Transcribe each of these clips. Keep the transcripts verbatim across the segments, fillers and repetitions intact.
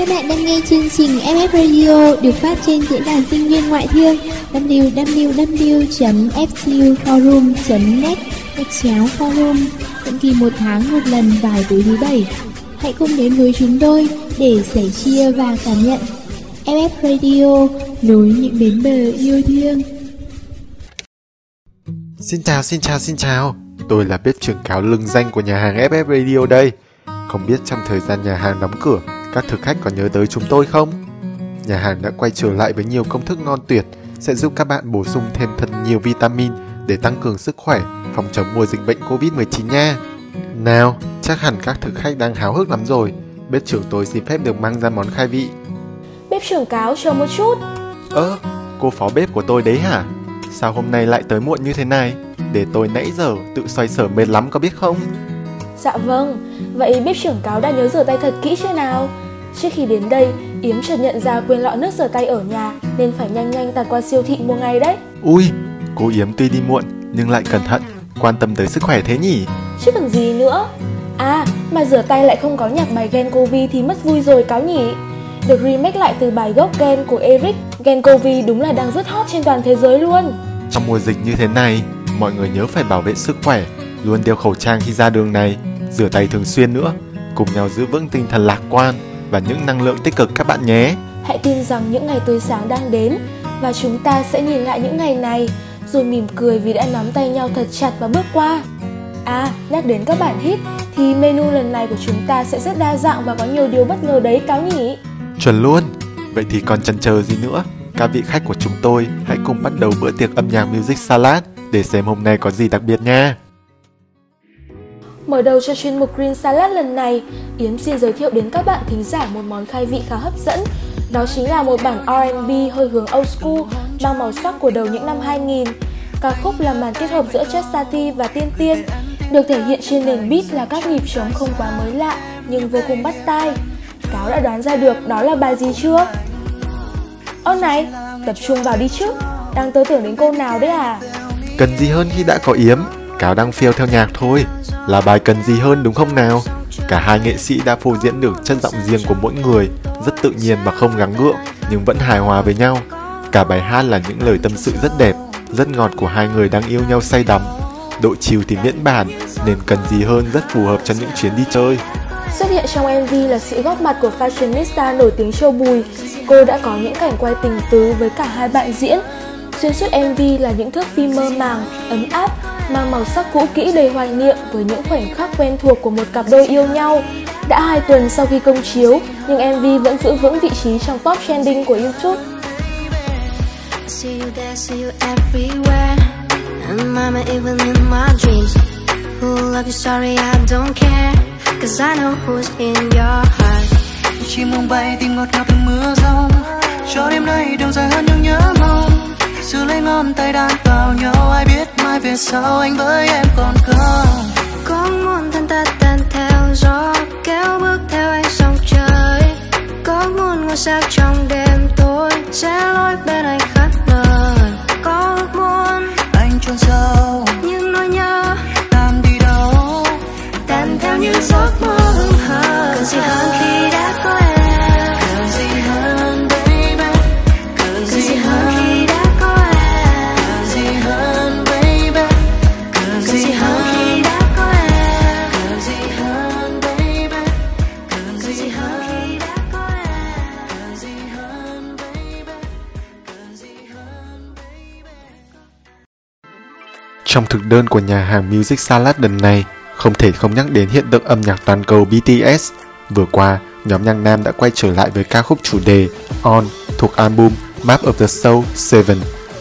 Các bạn đang nghe chương trình ép ép Radio được phát trên diễn đàn sinh viên ngoại thương w w w chấm f f forum chấm net gạch chéo forum, định kỳ một tháng một lần vào tối thứ bảy. Hãy cùng đến với chúng tôi để sẻ chia và cảm nhận ép ép Radio, nối những bến bờ yêu thương. Xin chào, xin chào, xin chào. Tôi là bếp trưởng cáo lừng danh của nhà hàng ép ép Radio đây. Không biết trong thời gian nhà hàng đóng cửa, các thực khách có nhớ tới chúng tôi không? Nhà hàng đã quay trở lại với nhiều công thức ngon tuyệt, sẽ giúp các bạn bổ sung thêm thật nhiều vitamin để tăng cường sức khỏe, phòng chống mùa dịch bệnh covid mười chín nha. Nào, chắc hẳn các thực khách đang háo hức lắm rồi. Bếp trưởng tôi xin phép được mang ra món khai vị. Bếp trưởng cáo chờ một chút. Ơ, ờ, cô phó bếp của tôi đấy hả? Sao hôm nay lại tới muộn như thế này? Để tôi nãy giờ tự xoay sở mệt lắm có biết không? Dạ vâng, vậy bếp trưởng cáo đã nhớ rửa tay thật kỹ chưa nào? Trước khi đến đây, Yếm chợt nhận ra quên lọ nước rửa tay ở nhà nên phải nhanh nhanh tạt qua siêu thị mua ngay đấy. Ui, cô Yếm tuy đi muộn nhưng lại cẩn thận, quan tâm tới sức khỏe thế nhỉ? Chứ còn gì nữa. À, mà rửa tay lại không có nhạc bài Genkovi thì mất vui rồi cáo nhỉ? Được remake lại từ bài gốc Gen của Eric, Genkovi đúng là đang rất hot trên toàn thế giới luôn. Trong mùa dịch như thế này, mọi người nhớ phải bảo vệ sức khỏe, luôn đeo khẩu trang khi ra đường này, rửa tay thường xuyên nữa, cùng nhau giữ vững tinh thần lạc quan và những năng lượng tích cực các bạn nhé. Hãy tin rằng những ngày tươi sáng đang đến và chúng ta sẽ nhìn lại những ngày này rồi mỉm cười vì đã nắm tay nhau thật chặt và bước qua. À, nhắc đến các bản hit thì menu lần này của chúng ta sẽ rất đa dạng và có nhiều điều bất ngờ đấy cáo nhỉ? Chuẩn luôn. Vậy thì còn chần chờ gì nữa, các vị khách của chúng tôi hãy cùng bắt đầu bữa tiệc âm nhạc Music Salad để xem hôm nay có gì đặc biệt nha. Mở đầu cho chuyên mục Green Salad lần này, Yến xin giới thiệu đến các bạn thính giả một món khai vị khá hấp dẫn. Đó chính là một bản R and B hơi hướng old school, mang màu sắc của đầu những năm hai nghìn. Ca khúc là màn kết hợp giữa Chet Sati và Tiên Tiên, được thể hiện trên nền beat là các nhịp trống không quá mới lạ nhưng vô cùng bắt tai. Cáo đã đoán ra được đó là bài gì chưa? Ơ này, tập trung vào đi chứ, đang tớ tưởng đến cô nào đấy à? Cần gì hơn khi đã có Yếm, Cáo đang phiêu theo nhạc thôi. Là bài Cần Gì Hơn đúng không nào? Cả hai nghệ sĩ đã phô diễn được chất giọng riêng của mỗi người, rất tự nhiên và không gắng gượng, nhưng vẫn hài hòa với nhau. Cả bài hát là những lời tâm sự rất đẹp, rất ngọt của hai người đang yêu nhau say đắm. Độ chiều thì miễn bàn, nên Cần Gì Hơn rất phù hợp cho những chuyến đi chơi. Xuất hiện trong em vê là sự góp mặt của fashionista nổi tiếng Châu Bùi. Cô đã có những cảnh quay tình tứ với cả hai bạn diễn. Xuyên suốt em vê là những thước phim mơ màng, ấm áp, mang màu sắc cũ kỹ đầy hoài niệm với những khoảnh khắc quen thuộc của một cặp đôi yêu nhau. Đã hai tuần sau khi công chiếu, nhưng em vê vẫn giữ vững vị trí trong top trending của YouTube. Chim mong bay tìm ngọt ngào từng mưa rông, cho đêm nay đường dài hơn những nhớ mong. Giữ lấy ngón tay đang vào nhau, ai biết mai về sau anh với em còn không. Con muốn thân ta tan theo gió, kéo bước theo anh sông trời. Có muốn ngôi sao trong đêm tối, sẽ lối bên anh khắp nơi. Có muốn anh chôn sâu những nỗi nhớ, tan đi đâu, tan theo những giấc mơ hững hờ. Cần gì hơn khi đã có em. Trong thực đơn của nhà hàng Music Salad lần này, không thể không nhắc đến hiện tượng âm nhạc toàn cầu bê tê ét. Vừa qua, nhóm nhạc nam đã quay trở lại với ca khúc chủ đề On thuộc album Map of the Soul bảy,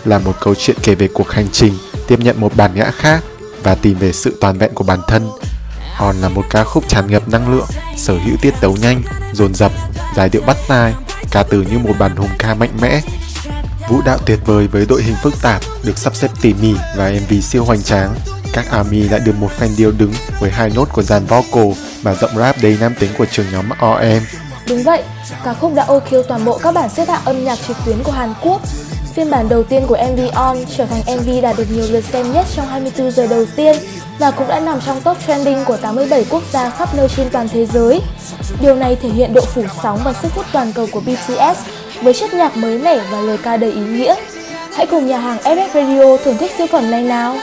là một câu chuyện kể về cuộc hành trình tiếp nhận một bản ngã khác và tìm về sự toàn vẹn của bản thân. On là một ca khúc tràn ngập năng lượng, sở hữu tiết tấu nhanh, dồn dập, giai điệu bắt tai, ca từ như một bản hùng ca mạnh mẽ. Vũ đạo tuyệt vời với đội hình phức tạp, được sắp xếp tỉ mỉ và em vê siêu hoành tráng. Các ARMY lại được một phen điêu đứng với hai nốt của dàn vocal và giọng rap đầy nam tính của trường nhóm rờ em. Đúng vậy, ca khúc đã ô khiêu toàn bộ các bảng xếp hạng âm nhạc trực tuyến của Hàn Quốc. Phiên bản đầu tiên của em vê On trở thành em vê đạt được nhiều lượt xem nhất trong hai mươi tư giờ đầu tiên và cũng đã nằm trong top trending của tám mươi bảy quốc gia khắp nơi trên toàn thế giới. Điều này thể hiện độ phủ sóng và sức hút toàn cầu của bê tê ét với chất nhạc mới mẻ và lời ca đầy ý nghĩa. Hãy cùng nhà hàng ép ép Radio thưởng thức siêu phẩm này nào!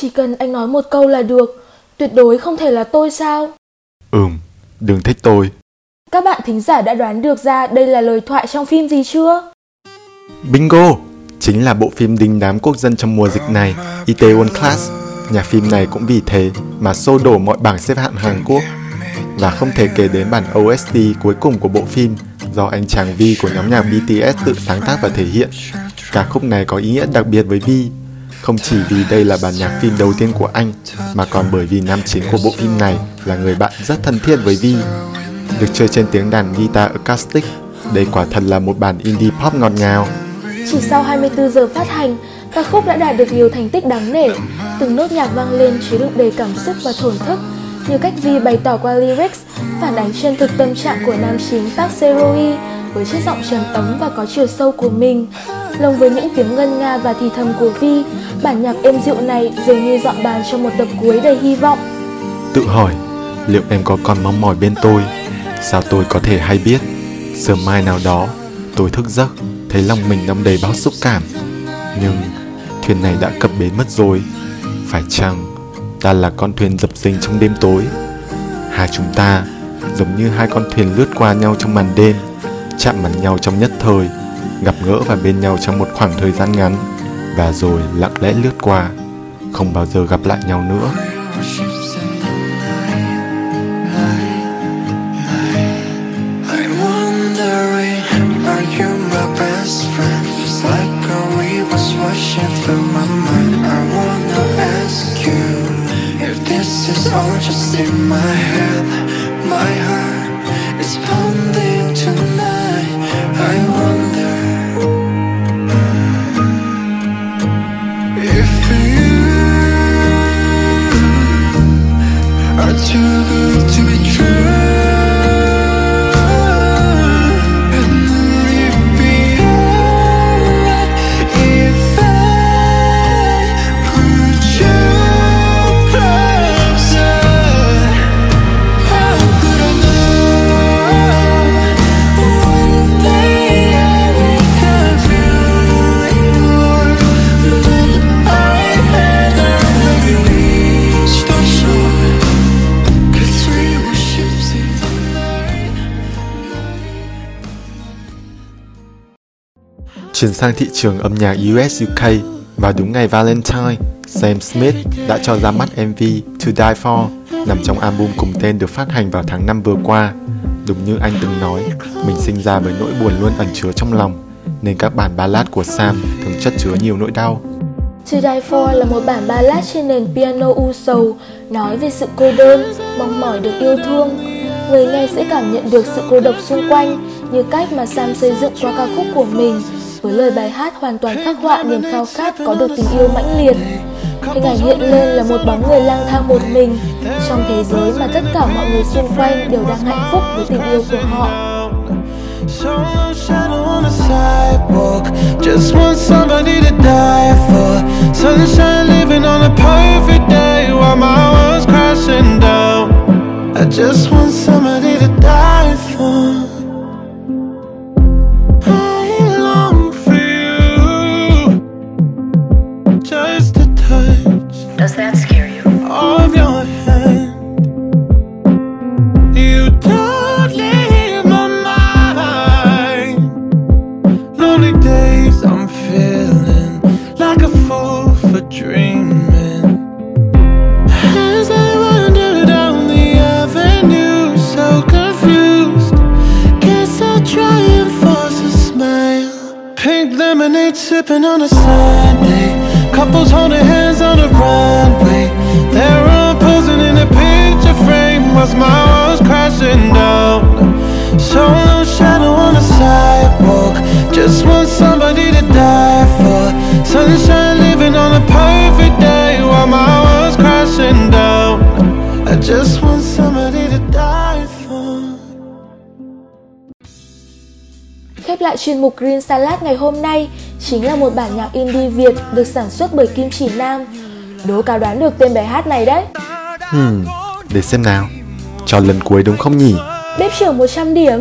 Chỉ cần anh nói một câu là được, tuyệt đối không thể là tôi sao? Ừm, đừng thích tôi. Các bạn thính giả đã đoán được ra đây là lời thoại trong phim gì chưa? Bingo! Chính là bộ phim đình đám quốc dân trong mùa dịch này, Itaewon Class. Nhà phim này cũng vì thế mà xô đổ mọi bảng xếp hạng Hàn Quốc. Và không thể kể đến bản ô ét tê cuối cùng của bộ phim do anh chàng Vi của nhóm nhạc bê tê ét tự sáng tác và thể hiện. Ca khúc này có ý nghĩa đặc biệt với Vi. Không chỉ vì đây là bản nhạc phim đầu tiên của anh, mà còn bởi vì nam chính của bộ phim này là người bạn rất thân thiết với Vi. Được chơi trên tiếng đàn guitar acoustic, đây quả thật là một bản indie pop ngọt ngào. Chỉ sau hai mươi tư giờ phát hành, ca khúc đã đạt được nhiều thành tích đáng nể. Từng nốt nhạc vang lên chứa đựng đầy cảm xúc và thổn thức, như cách Vi bày tỏ qua lyrics, phản ánh chân thực tâm trạng của nam chính Park Seo-joon với chiếc giọng trầm ấm và có chiều sâu của mình. Lồng với những tiếng ngân nga và thì thầm của Vi, bản nhạc êm dịu này dường như dọn bàn cho một tập cuối đầy hy vọng. Tự hỏi, liệu em có còn mong mỏi bên tôi? Sao tôi có thể hay biết? Sớm mai nào đó, tôi thức giấc, thấy lòng mình đong đầy bao xúc cảm. Nhưng, thuyền này đã cập bến mất rồi. Phải chăng, ta là con thuyền dập dềnh trong đêm tối? Hai chúng ta, giống như hai con thuyền lướt qua nhau trong màn đêm, chạm mặt nhau trong nhất thời, gặp gỡ và bên nhau trong một khoảng thời gian ngắn, và rồi lặng lẽ lướt qua, không bao giờ gặp lại nhau nữa. Chuyển sang thị trường âm nhạc U S U K, vào đúng ngày Valentine, Sam Smith đã cho ra mắt em vê To Die For nằm trong album cùng tên được phát hành vào tháng năm vừa qua. Đúng như anh từng nói, mình sinh ra với nỗi buồn luôn ẩn chứa trong lòng, nên các bản ballad của Sam thường chất chứa nhiều nỗi đau. To Die For là một bản ballad trên nền piano u sầu, nói về sự cô đơn, mong mỏi được yêu thương. Người nghe sẽ cảm nhận được sự cô độc xung quanh, như cách mà Sam xây dựng qua ca khúc của mình, với lời bài hát hoàn toàn khắc họa niềm khao khát có được tình yêu mãnh liệt. Hình ảnh hiện lên là một bóng người lang thang một mình trong thế giới mà tất cả mọi người xung quanh đều đang hạnh phúc với tình yêu của họ. Sipping on a Sunday, couples holding hands on the runway. They're all posing in a picture frame whilst my walls crashing down. So no shadow on the sidewalk, just want somebody to die for. Sunshine living on a perfect day while my walls crashing down. I just want somebody to die for. Khép lại chuyên mục Green Salad ngày hôm nay chính là một bản nhạc indie Việt được sản xuất bởi Kim Chỉ Nam. Đố Cáo đoán được tên bài hát này đấy. Hmm, để xem nào. Cho lần cuối đúng không nhỉ? Bếp trưởng một trăm điểm.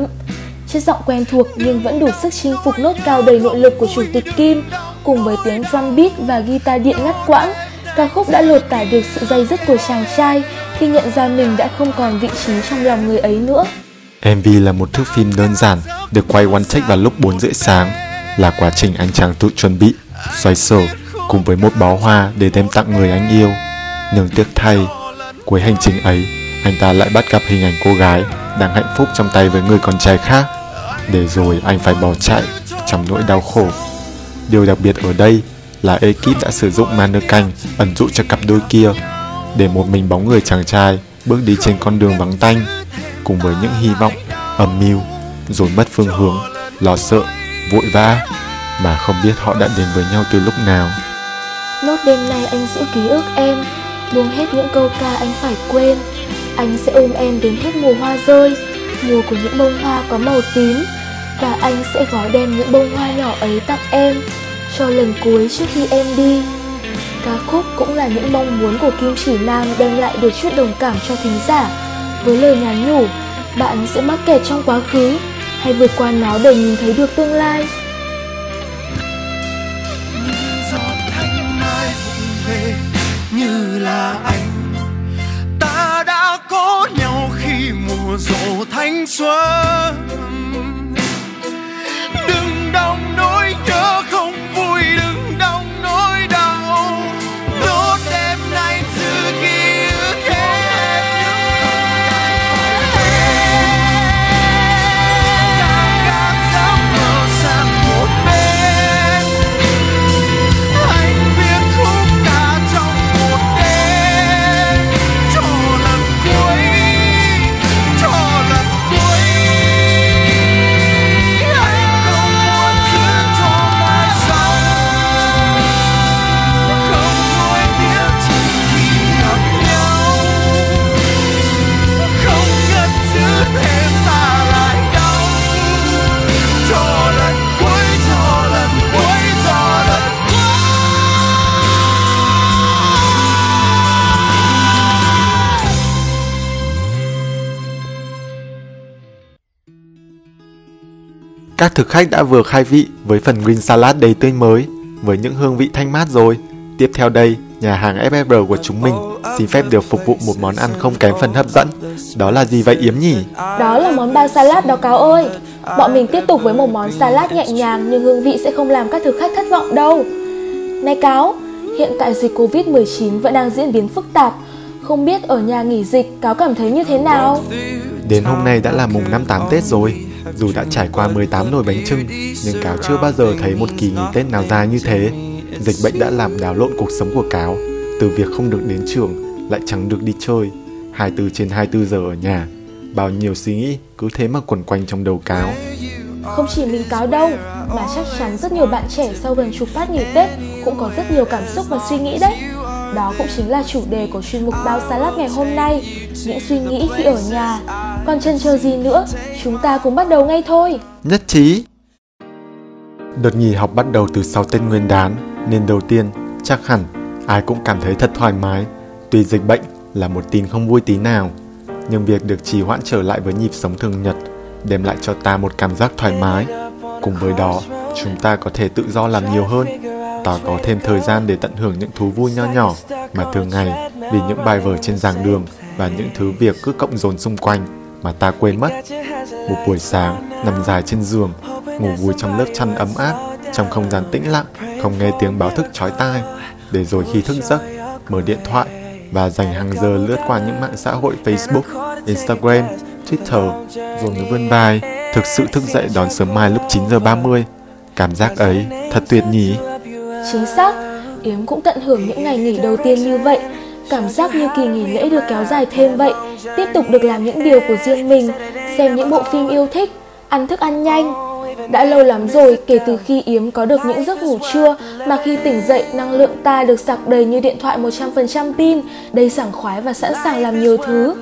Chất giọng quen thuộc nhưng vẫn đủ sức chinh phục nốt cao đầy nội lực của chủ tịch Kim cùng với tiếng drum beat và guitar điện ngắt quãng, ca khúc đã lột tả được sự day dứt của chàng trai khi nhận ra mình đã không còn vị trí trong lòng người ấy nữa. em vê là một thước phim đơn giản, được quay one take vào lúc bốn rưỡi sáng, là quá trình anh chàng tự chuẩn bị, xoay sở cùng với một bó hoa để đem tặng người anh yêu. Nhưng tiếc thay, cuối hành trình ấy, anh ta lại bắt gặp hình ảnh cô gái đang hạnh phúc trong tay với người con trai khác, để rồi anh phải bỏ chạy trong nỗi đau khổ. Điều đặc biệt ở đây là ekip đã sử dụng manơ canh ẩn dụ cho cặp đôi kia, để một mình bóng người chàng trai bước đi trên con đường vắng tanh, cùng với những hy vọng, âm mưu, rồi mất phương hướng, lo sợ, vội vã, mà không biết họ đã đến với nhau từ lúc nào. Nốt đêm nay anh giữ ký ức em, buông hết những câu ca anh phải quên. Anh sẽ ôm em đến hết mùa hoa rơi, mùa của những bông hoa có màu tím, và anh sẽ gói đem những bông hoa nhỏ ấy tặng em, cho lần cuối trước khi em đi. Ca khúc cũng là những mong muốn của Kim Chỉ Nam đem lại được chút đồng cảm cho thính giả, với lời nhắn nhủ, bạn sẽ mắc kẹt trong quá khứ, hay vượt qua nó để nhìn thấy được tương lai. Những giọt thanh mai vụn về như là anh, ta đã có nhau khi mùa rộ thanh xuân. Đừng đong nỗi nhớ không vui, đừng đong nỗi đau. Nốt đêm nay giữ ký ức em. Ta gạt giấc mơ sang một bên. Anh viết khúc ca trong một đêm. Cho lần cuối, cho lần cuối. Anh không muốn giữ cho mai sau. Không nuối tiếc chỉ khi gặp nhau. Không ngất giữ thêm ta lại đau. Cho lần cuối, cho lần cuối, cho lần cuối. Các thực khách đã vừa khai vị với phần Green Salad đầy tươi mới với những hương vị thanh mát rồi. Tiếp theo đây, nhà hàng ép ép rờ của chúng mình xin phép được phục vụ một món ăn không kém phần hấp dẫn. Đó là gì vậy Yếm nhỉ? Đó là món bao salad đó Cáo ơi. Bọn mình tiếp tục với một món salad nhẹ nhàng nhưng hương vị sẽ không làm các thực khách thất vọng đâu. Này Cáo, hiện tại dịch covid mười chín vẫn đang diễn biến phức tạp. Không biết ở nhà nghỉ dịch Cáo cảm thấy như thế nào? Đến hôm nay đã là mùng năm tám Tết rồi. Dù đã trải qua mười tám nồi bánh chưng, nhưng Cáo chưa bao giờ thấy một kỳ nghỉ Tết nào dài như thế. Dịch bệnh đã làm đảo lộn cuộc sống của Cáo, từ việc không được đến trường, lại chẳng được đi chơi, hai mươi tư trên hai mươi tư giờ ở nhà. Bao nhiêu suy nghĩ cứ thế mà quẩn quanh trong đầu Cáo. Không chỉ mình Cáo đâu, mà chắc chắn rất nhiều bạn trẻ sau gần chục phát nghỉ Tết cũng có rất nhiều cảm xúc và suy nghĩ đấy. Đó cũng chính là chủ đề của chuyên mục Bao Salad ngày hôm nay, những suy nghĩ khi ở nhà. Còn chần chờ gì nữa, chúng ta cùng bắt đầu ngay thôi. Nhất trí! Đợt nghỉ học bắt đầu từ sau Tết Nguyên đán, nên đầu tiên, chắc hẳn, ai cũng cảm thấy thật thoải mái. Tuy dịch bệnh là một tin không vui tí nào, nhưng việc được trì hoãn trở lại với nhịp sống thường nhật đem lại cho ta một cảm giác thoải mái. Cùng với đó, chúng ta có thể tự do làm nhiều hơn. Ta có thêm thời gian để tận hưởng những thú vui nho nhỏ mà thường ngày vì những bài vở trên giảng đường và những thứ việc cứ cộng dồn xung quanh mà ta quên mất. Một buổi sáng, nằm dài trên giường, ngủ vui trong lớp chăn ấm áp, trong không gian tĩnh lặng, không nghe tiếng báo thức chói tai, để rồi khi thức giấc, mở điện thoại và dành hàng giờ lướt qua những mạng xã hội Facebook, Instagram, Twitter, rồi mới vươn vai, thực sự thức dậy đón sớm mai lúc chín giờ ba mươi. Cảm giác ấy thật tuyệt nhỉ. Chính xác, Yếm cũng tận hưởng những ngày nghỉ đầu tiên như vậy. Cảm giác như kỳ nghỉ lễ được kéo dài thêm vậy. Tiếp tục được làm những điều của riêng mình, xem những bộ phim yêu thích, ăn thức ăn nhanh. Đã lâu lắm rồi kể từ khi Yếm có được những giấc ngủ trưa mà khi tỉnh dậy năng lượng ta được sạc đầy như điện thoại một trăm phần trăm pin, đầy sảng khoái và sẵn sàng làm nhiều thứ.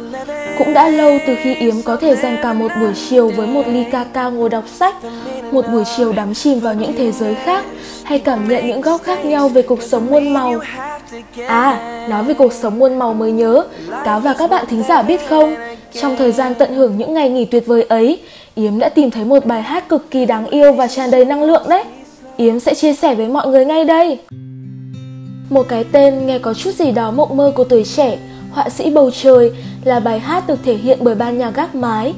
Cũng đã lâu từ khi Yếm có thể dành cả một buổi chiều với một ly cacao ngồi đọc sách, một buổi chiều đắm chìm vào những thế giới khác hay cảm nhận những góc khác nhau về cuộc sống muôn màu. À, nói về cuộc sống muôn màu mới nhớ, Cáo và các bạn thính giả biết không, trong thời gian tận hưởng những ngày nghỉ tuyệt vời ấy, Yếm đã tìm thấy một bài hát cực kỳ đáng yêu và tràn đầy năng lượng đấy. Yếm sẽ chia sẻ với mọi người ngay đây. Một cái tên nghe có chút gì đó mộng mơ của tuổi trẻ, Họa sĩ Bầu Trời là bài hát được thể hiện bởi ban nhạc Gác Mái.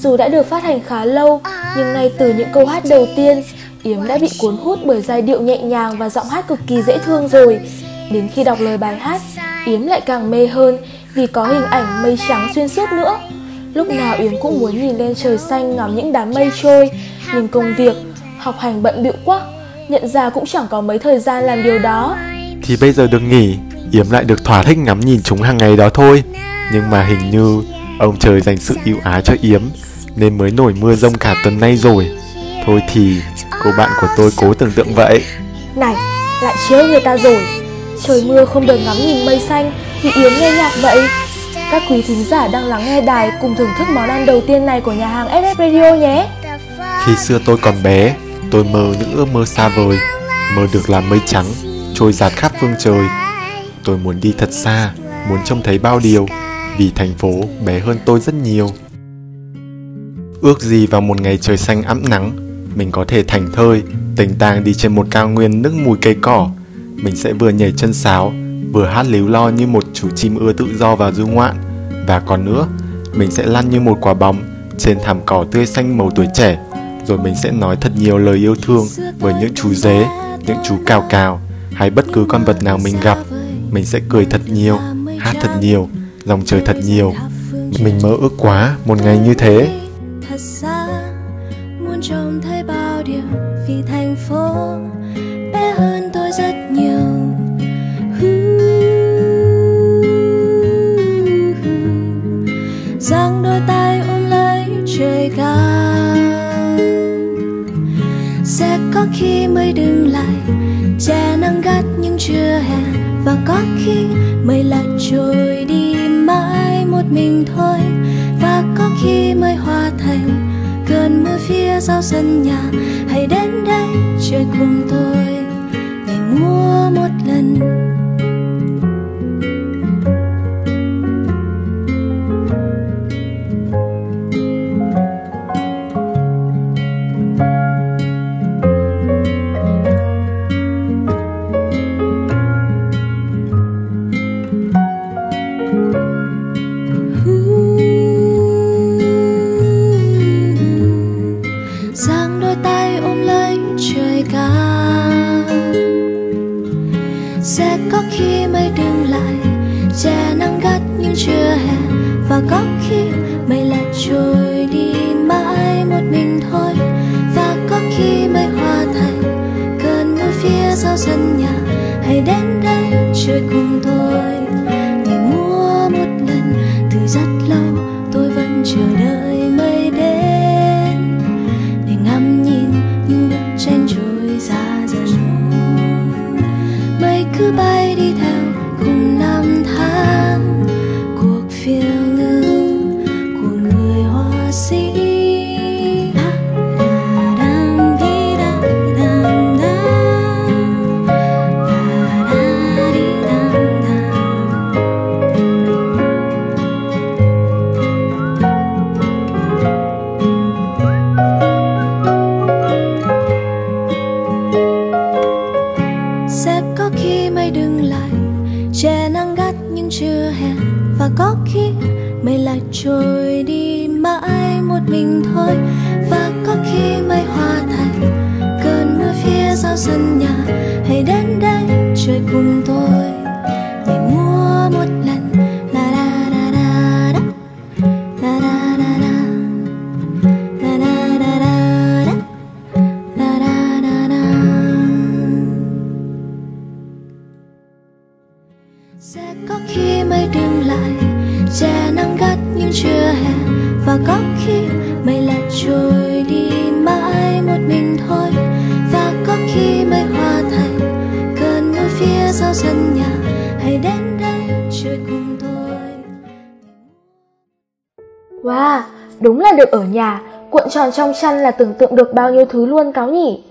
Dù đã được phát hành khá lâu, nhưng ngay từ những câu hát đầu tiên, Yếm đã bị cuốn hút bởi giai điệu nhẹ nhàng và giọng hát cực kỳ dễ thương rồi. Đến khi đọc lời bài hát, Yếm lại càng mê hơn vì có hình ảnh mây trắng xuyên suốt nữa. Lúc nào Yếm cũng muốn nhìn lên trời xanh ngắm những đám mây trôi, nhưng công việc, học hành bận bịu quá, nhận ra cũng chẳng có mấy thời gian làm điều đó. Thì bây giờ được nghỉ, Yếm lại được thỏa thích ngắm nhìn chúng hàng ngày đó thôi. Nhưng mà hình như ông trời dành sự ưu ái cho Yếm nên mới nổi mưa dông cả tuần nay rồi. Thôi thì cô bạn của tôi cố tưởng tượng vậy. Này, lại trêu người ta rồi. Trời mưa không được ngắm nhìn mây xanh thì Yếm nghe nhạc vậy. Các quý thính giả đang lắng nghe đài cùng thưởng thức món ăn đầu tiên này của nhà hàng ép ép Radio nhé. Khi xưa tôi còn bé, tôi mơ những ước mơ xa vời, mơ được làm mây trắng trôi dạt khắp phương trời. Tôi muốn đi thật xa, muốn trông thấy bao điều, vì thành phố bé hơn tôi rất nhiều. Ước gì vào một ngày trời xanh ẵm nắng, mình có thể thảnh thơi, tênh tang đi trên một cao nguyên nức mùi cây cỏ. Mình sẽ vừa nhảy chân sáo, vừa hát líu lo như một chú chim ưa tự do và du ngoạn. Và còn nữa, mình sẽ lăn như một quả bóng trên thảm cỏ tươi xanh màu tuổi trẻ. Rồi mình sẽ nói thật nhiều lời yêu thương với những chú dế, những chú cào cào, hay bất cứ con vật nào mình gặp. Mình sẽ cười thật nhiều, hát thật nhiều, dòng trời thật nhiều. Mình mơ ước quá một ngày như thế. Thật xa, muốn trông thấy bao điều vì thành phố bé hơn tôi rất nhiều. Giang đôi tay ôm lấy trời cao, sẽ có khi mây đứng lại che nắng gắt nhưng chưa hè, và có khi mây lại trôi đi mãi một mình thôi, và có khi mây hóa thành cơn mưa phía sau sân nhà. Hãy đến đây chơi cùng tôi ngày mùa một lần. Sẽ có khi mây đừng lại, che nắng gắt nhưng chưa hẹn. Và có khi mây lại trôi đi mãi một mình thôi. Và có khi mây hòa thành cơn mưa phía sau sân nhà. Hãy đến đây chơi cùng tôi. Wow, đúng là được ở nhà, cuộn tròn trong chăn là tưởng tượng được bao nhiêu thứ luôn cáo nhỉ.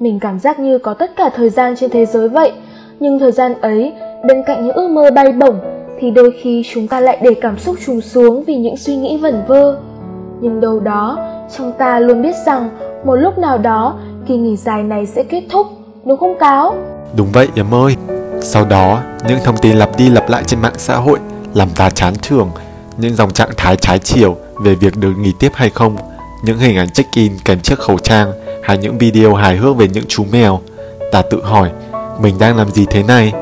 Mình cảm giác như có tất cả thời gian trên thế giới vậy. Nhưng thời gian ấy, bên cạnh những ước mơ bay bổng, thì đôi khi chúng ta lại để cảm xúc trùng xuống vì những suy nghĩ vẩn vơ. Nhưng đâu đó, trong ta luôn biết rằng một lúc nào đó, kỳ nghỉ dài này sẽ kết thúc, đúng không Cáo? Đúng vậy Yếm ơi. Sau đó, những thông tin lặp đi lặp lại trên mạng xã hội làm ta chán trường. Những dòng trạng thái trái chiều về việc được nghỉ tiếp hay không, những hình ảnh check-in kèm chiếc khẩu trang, hay những video hài hước về những chú mèo. Ta tự hỏi, mình đang làm gì thế này?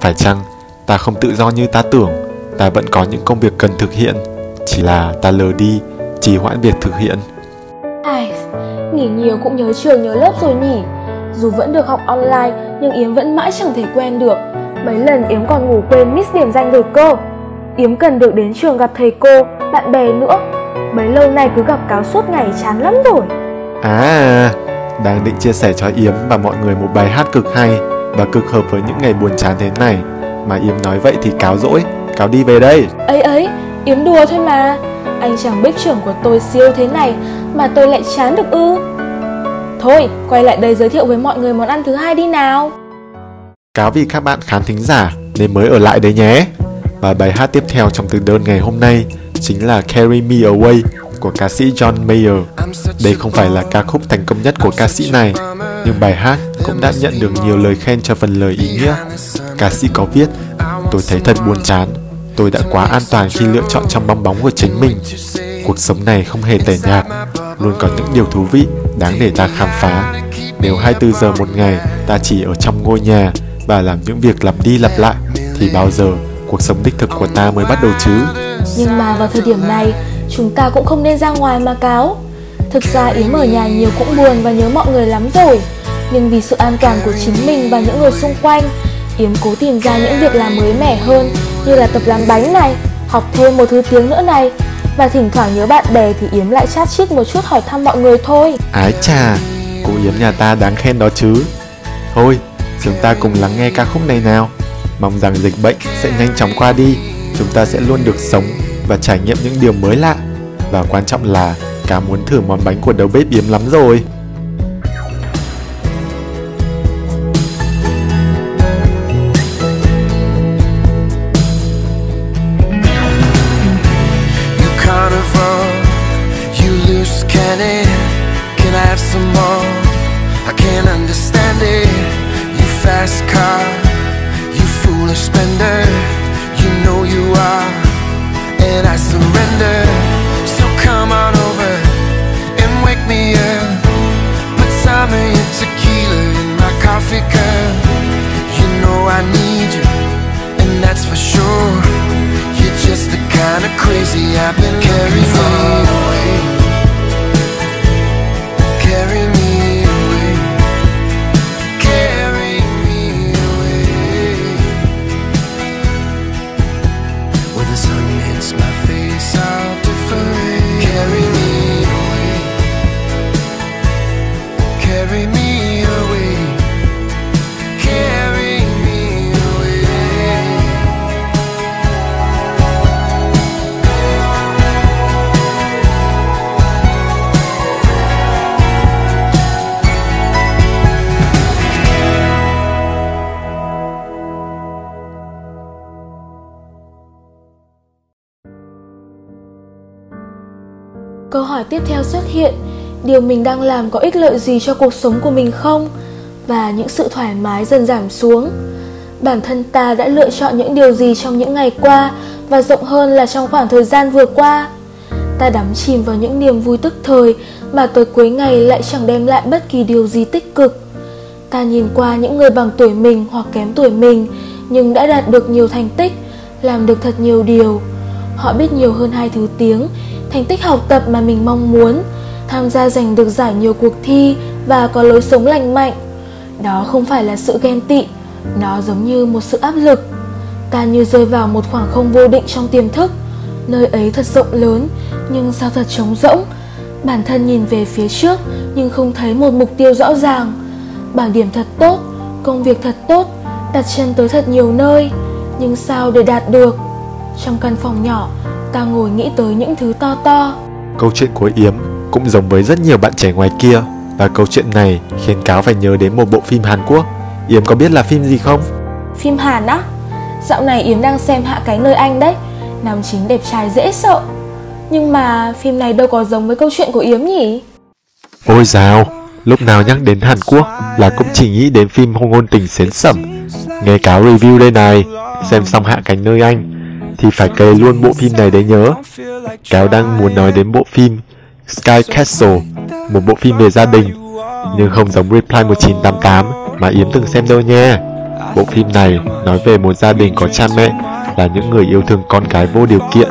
Phải chăng ta không tự do như ta tưởng? Ta vẫn có những công việc cần thực hiện, chỉ là ta lờ đi, trì hoãn việc thực hiện. Ai, nghỉ nhiều cũng nhớ trường nhớ lớp rồi nhỉ. Dù vẫn được học online nhưng Yếm vẫn mãi chẳng thể quen được. Mấy lần Yếm còn ngủ quên miss điểm danh rồi cơ. Yếm cần được đến trường gặp thầy cô, bạn bè nữa. Mấy lâu nay cứ gặp Cáo suốt ngày chán lắm rồi. À, đang định chia sẻ cho Yếm và mọi người một bài hát cực hay và cực hợp với những ngày buồn chán thế này. Mà Yếm nói vậy thì Cáo dỗi, Cáo đi về đây. Ấy ấy, Yếm đùa thôi mà. Anh chàng bếp trưởng của tôi siêu thế này mà tôi lại chán được ư? Thôi, quay lại đây giới thiệu với mọi người món ăn thứ hai đi nào. Cáo vì các bạn khán thính giả nên mới ở lại đấy nhé. Và bài hát tiếp theo trong từ đơn ngày hôm nay chính là Carry Me Away của ca sĩ John Mayer. Đây không phải là ca khúc thành công nhất của ca sĩ này, nhưng bài hát cũng đã nhận được nhiều lời khen cho phần lời ý nghĩa. Ca sĩ có viết, tôi thấy thật buồn chán, tôi đã quá an toàn khi lựa chọn trong bong bóng của chính mình. Cuộc sống này không hề tẻ nhạt, luôn có những điều thú vị, đáng để ta khám phá. Nếu hai mươi tư giờ một ngày ta chỉ ở trong ngôi nhà và làm những việc lặp đi lặp lại, thì bao giờ cuộc sống đích thực của ta mới bắt đầu chứ? Nhưng mà vào thời điểm này, chúng ta cũng không nên ra ngoài mà Cáo. Thực ra Yếm ở nhà nhiều cũng buồn và nhớ mọi người lắm rồi. Nhưng vì sự an toàn của chính mình và những người xung quanh, Yếm cố tìm ra những việc làm mới mẻ hơn, như là tập làm bánh này, học thêm một thứ tiếng nữa này. Và thỉnh thoảng nhớ bạn bè thì Yếm lại chat chít một chút hỏi thăm mọi người thôi. Ái chà, cô Yếm nhà ta đáng khen đó chứ. Thôi, chúng ta cùng lắng nghe ca khúc này nào. Mong rằng dịch bệnh sẽ nhanh chóng qua đi, chúng ta sẽ luôn được sống và trải nghiệm những điều mới lạ. Và quan trọng là Cá muốn thử món bánh của đầu bếp Yếm lắm rồi. Câu hỏi tiếp theo xuất hiện, điều mình đang làm có ích lợi gì cho cuộc sống của mình không? Và những sự thoải mái dần giảm xuống. Bản thân ta đã lựa chọn những điều gì trong những ngày qua và rộng hơn là trong khoảng thời gian vừa qua? Ta đắm chìm vào những niềm vui tức thời mà tới cuối ngày lại chẳng đem lại bất kỳ điều gì tích cực. Ta nhìn qua những người bằng tuổi mình hoặc kém tuổi mình nhưng đã đạt được nhiều thành tích, làm được thật nhiều điều. Họ biết nhiều hơn hai thứ tiếng, thành tích học tập mà mình mong muốn, tham gia giành được giải nhiều cuộc thi và có lối sống lành mạnh. Đó không phải là sự ghen tị, nó giống như một sự áp lực. Ta như rơi vào một khoảng không vô định trong tiềm thức. Nơi ấy thật rộng lớn, nhưng sao thật trống rỗng. Bản thân nhìn về phía trước, nhưng không thấy một mục tiêu rõ ràng. Bảng điểm thật tốt, công việc thật tốt, đặt chân tới thật nhiều nơi, nhưng sao để đạt được? Trong căn phòng nhỏ, ta ngồi nghĩ tới những thứ to to. Câu chuyện của Yếm cũng giống với rất nhiều bạn trẻ ngoài kia, và câu chuyện này khiến Cáo phải nhớ đến một bộ phim Hàn Quốc. Yếm có biết là phim gì không? Phim Hàn á? Dạo này Yếm đang xem Hạ Cánh Nơi Anh đấy. Nam chính đẹp trai dễ sợ. Nhưng mà phim này đâu có giống với câu chuyện của Yếm nhỉ? Ôi dào, lúc nào nhắc đến Hàn Quốc là cũng chỉ nghĩ đến phim ngôn tình sến sẩm. Nghe Cáo review đây này, xem xong Hạ Cánh Nơi Anh thì phải kể luôn bộ phim này đấy nhớ. Cáo đang muốn nói đến bộ phim Sky Castle, một bộ phim về gia đình, nhưng không giống Reply một chín tám tám mà Yếm từng xem đâu nha. Bộ phim này nói về một gia đình có cha mẹ là những người yêu thương con cái vô điều kiện,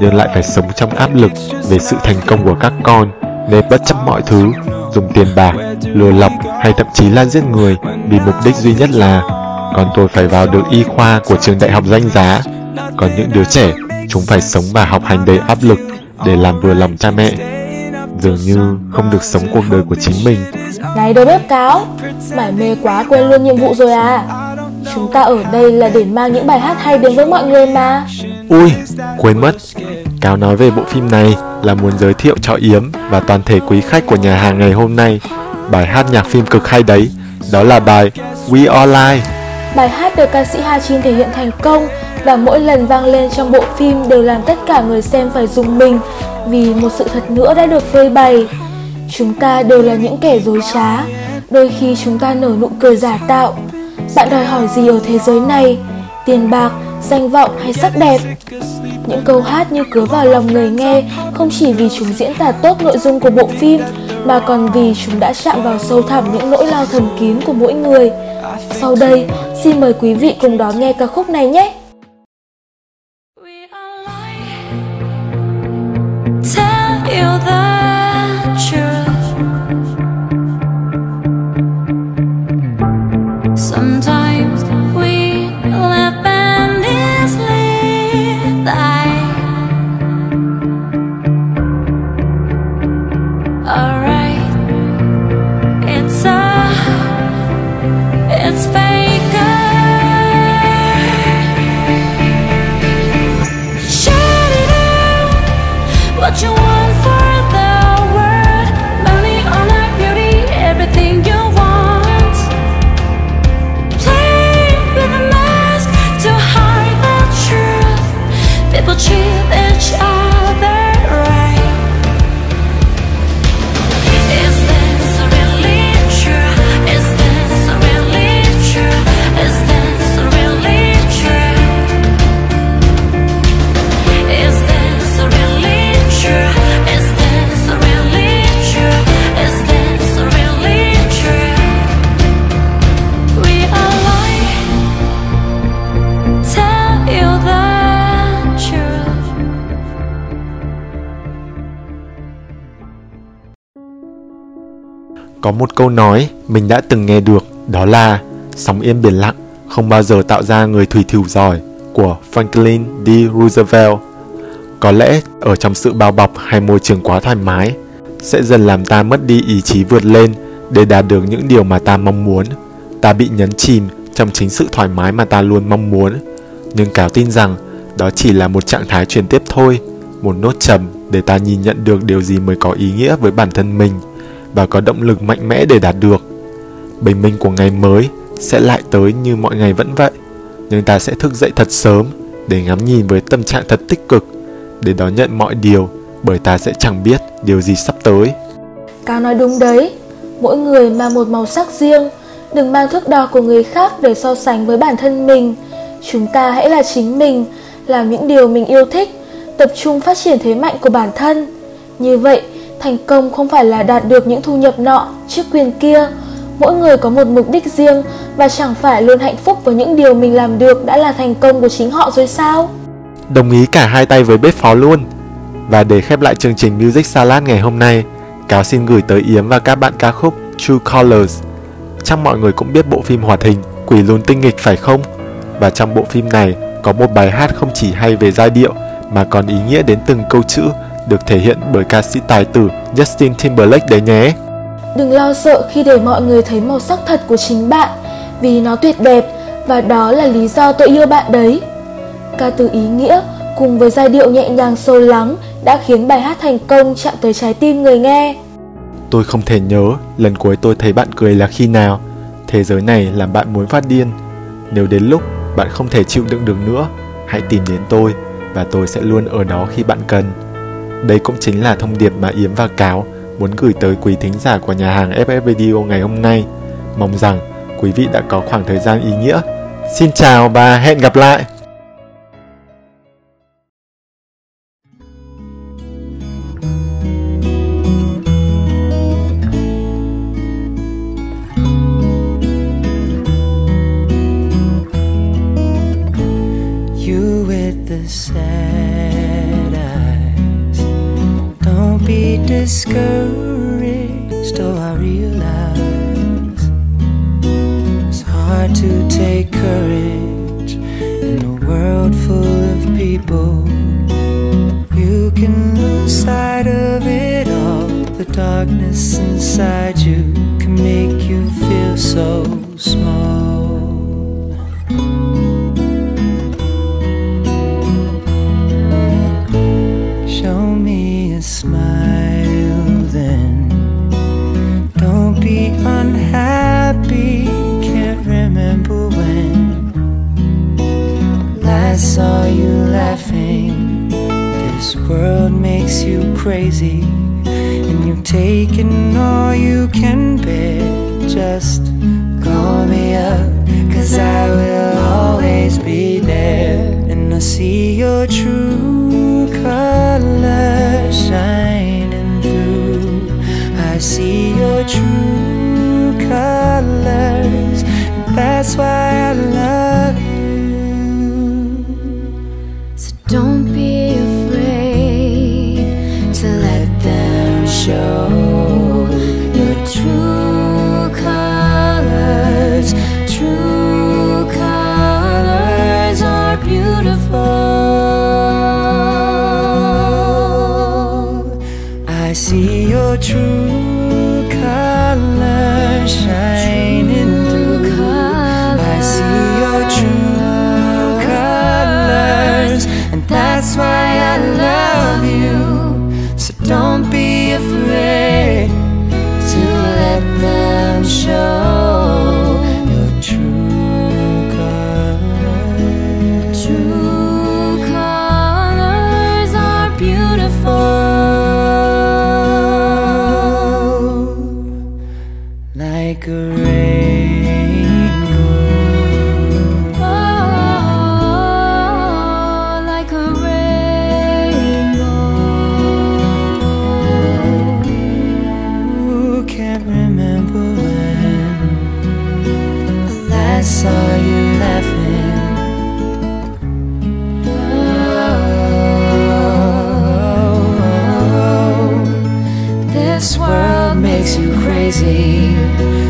nhưng lại phải sống trong áp lực về sự thành công của các con, nên bất chấp mọi thứ, dùng tiền bạc, lừa lọc hay thậm chí là giết người vì mục đích duy nhất là con tôi phải vào được y khoa của trường đại học danh giá. Còn những đứa trẻ, chúng phải sống và học hành đầy áp lực để làm vừa lòng cha mẹ, dường như không được sống cuộc đời của chính mình. Này đầu bếp Cáo, mải mê quá quên luôn nhiệm vụ rồi à? Chúng ta ở đây là để mang những bài hát hay đến với mọi người mà. Ui, quên mất. Cáo nói về bộ phim này là muốn giới thiệu cho Yếm và toàn thể quý khách của nhà hàng ngày hôm nay bài hát nhạc phim cực hay đấy. Đó là bài We All Lie. Bài hát được ca sĩ Ha Chin thể hiện thành công, và mỗi lần vang lên trong bộ phim đều làm tất cả người xem phải rùng mình, vì một sự thật nữa đã được phơi bày. Chúng ta đều là những kẻ dối trá, đôi khi chúng ta nở nụ cười giả tạo. Bạn đòi hỏi gì ở thế giới này? Tiền bạc, danh vọng hay sắc đẹp? Những câu hát như cứa vào lòng người nghe không chỉ vì chúng diễn tả tốt nội dung của bộ phim, mà còn vì chúng đã chạm vào sâu thẳm những nỗi lo thầm kín của mỗi người. Sau đây, xin mời quý vị cùng đón nghe ca khúc này nhé! Có một câu nói mình đã từng nghe được, đó là sóng yên biển lặng không bao giờ tạo ra người thủy thủ giỏi, của Franklin D. Roosevelt. Có lẽ ở trong sự bao bọc hay môi trường quá thoải mái sẽ dần làm ta mất đi ý chí vượt lên để đạt được những điều mà ta mong muốn. Ta bị nhấn chìm trong chính sự thoải mái mà ta luôn mong muốn. Nhưng Cáo tin rằng đó chỉ là một trạng thái chuyển tiếp thôi, một nốt trầm để ta nhìn nhận được điều gì mới có ý nghĩa với bản thân mình và có động lực mạnh mẽ để đạt được. Bình minh của ngày mới sẽ lại tới như mọi ngày vẫn vậy, nhưng ta sẽ thức dậy thật sớm để ngắm nhìn với tâm trạng thật tích cực, để đón nhận mọi điều, bởi ta sẽ chẳng biết điều gì sắp tới. Cáo nói đúng đấy, mỗi người mang một màu sắc riêng, đừng mang thước đo của người khác để so sánh với bản thân mình. Chúng ta hãy là chính mình, làm những điều mình yêu thích, tập trung phát triển thế mạnh của bản thân. Như vậy, thành công không phải là đạt được những thu nhập nọ, chức quyền kia. Mỗi người có một mục đích riêng, và chẳng phải luôn hạnh phúc với những điều mình làm được đã là thành công của chính họ rồi sao? Đồng ý cả hai tay với bếp phó luôn. Và để khép lại chương trình Music Salad ngày hôm nay, Cáo xin gửi tới Yếm và các bạn ca khúc True Colors. Chắc mọi người cũng biết bộ phim hoạt hình Quỷ Lùn Tinh Nghịch phải không? Và trong bộ phim này có một bài hát không chỉ hay về giai điệu mà còn ý nghĩa đến từng câu chữ, được thể hiện bởi ca sĩ tài tử Justin Timberlake đấy nhé. Đừng lo sợ khi để mọi người thấy màu sắc thật của chính bạn, vì nó tuyệt đẹp và đó là lý do tôi yêu bạn đấy. Ca từ ý nghĩa cùng với giai điệu nhẹ nhàng sâu lắng đã khiến bài hát thành công chạm tới trái tim người nghe. Tôi không thể nhớ lần cuối tôi thấy bạn cười là khi nào. Thế giới này làm bạn muốn phát điên. Nếu đến lúc bạn không thể chịu đựng được nữa, hãy tìm đến tôi và tôi sẽ luôn ở đó khi bạn cần. Đây cũng chính là thông điệp mà Yếm và Cáo muốn gửi tới quý thính giả của nhà hàng ép ép Radio ngày hôm nay. Mong rằng quý vị đã có khoảng thời gian ý nghĩa. Xin chào và hẹn gặp lại! Sad eyes, don't be discouraged. Oh, I realize it's hard to take courage in a world full of people. You can lose sight of it all. The darkness inside you can make you feel so small. Smile then, don't be unhappy, can't remember when last saw you laughing. This world makes you crazy and you've taken all you can bear. Just call me up, cause I will always be there. And I see your true colors shining through. I see your true colors, and that's why I love you. So don't be afraid to let them show your true colors. True colors are beautiful. I see your true colors shining through. I see your true colors, and that's why I love you. So don't be afraid to let them show.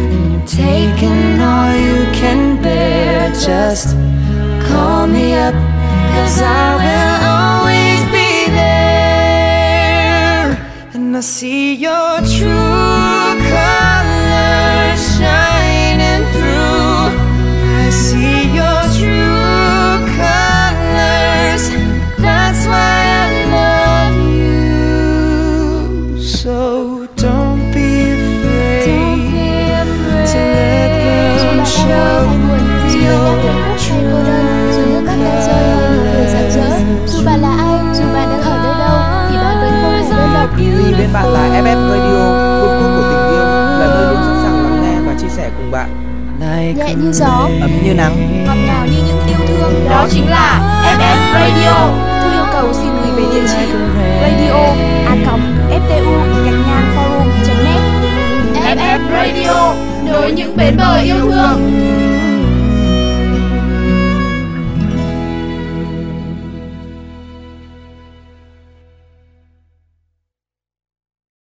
And you've taken all you can bear. Just call me up, cause I will always be there. And I see your true colors shining through. I see your true colors, that's why I love you. So dù bạn là ai, dù bạn đang ở nơi đâu thì bạn vẫn vô cùng đơn độc, vì bên bạn là ép ép Radio, vương quốc của tình yêu, là nơi luôn sẵn sàng lắng nghe và chia sẻ cùng bạn. Nhẹ như gió, ấm như nắng, ngọt ngào như những yêu thương, đó chính là ép ép Radio. Thư yêu cầu xin gửi về địa chỉ radio a còng ép tê u gạch ngang forum chấm net. ép ép Radio, nối những bến bờ yêu thương.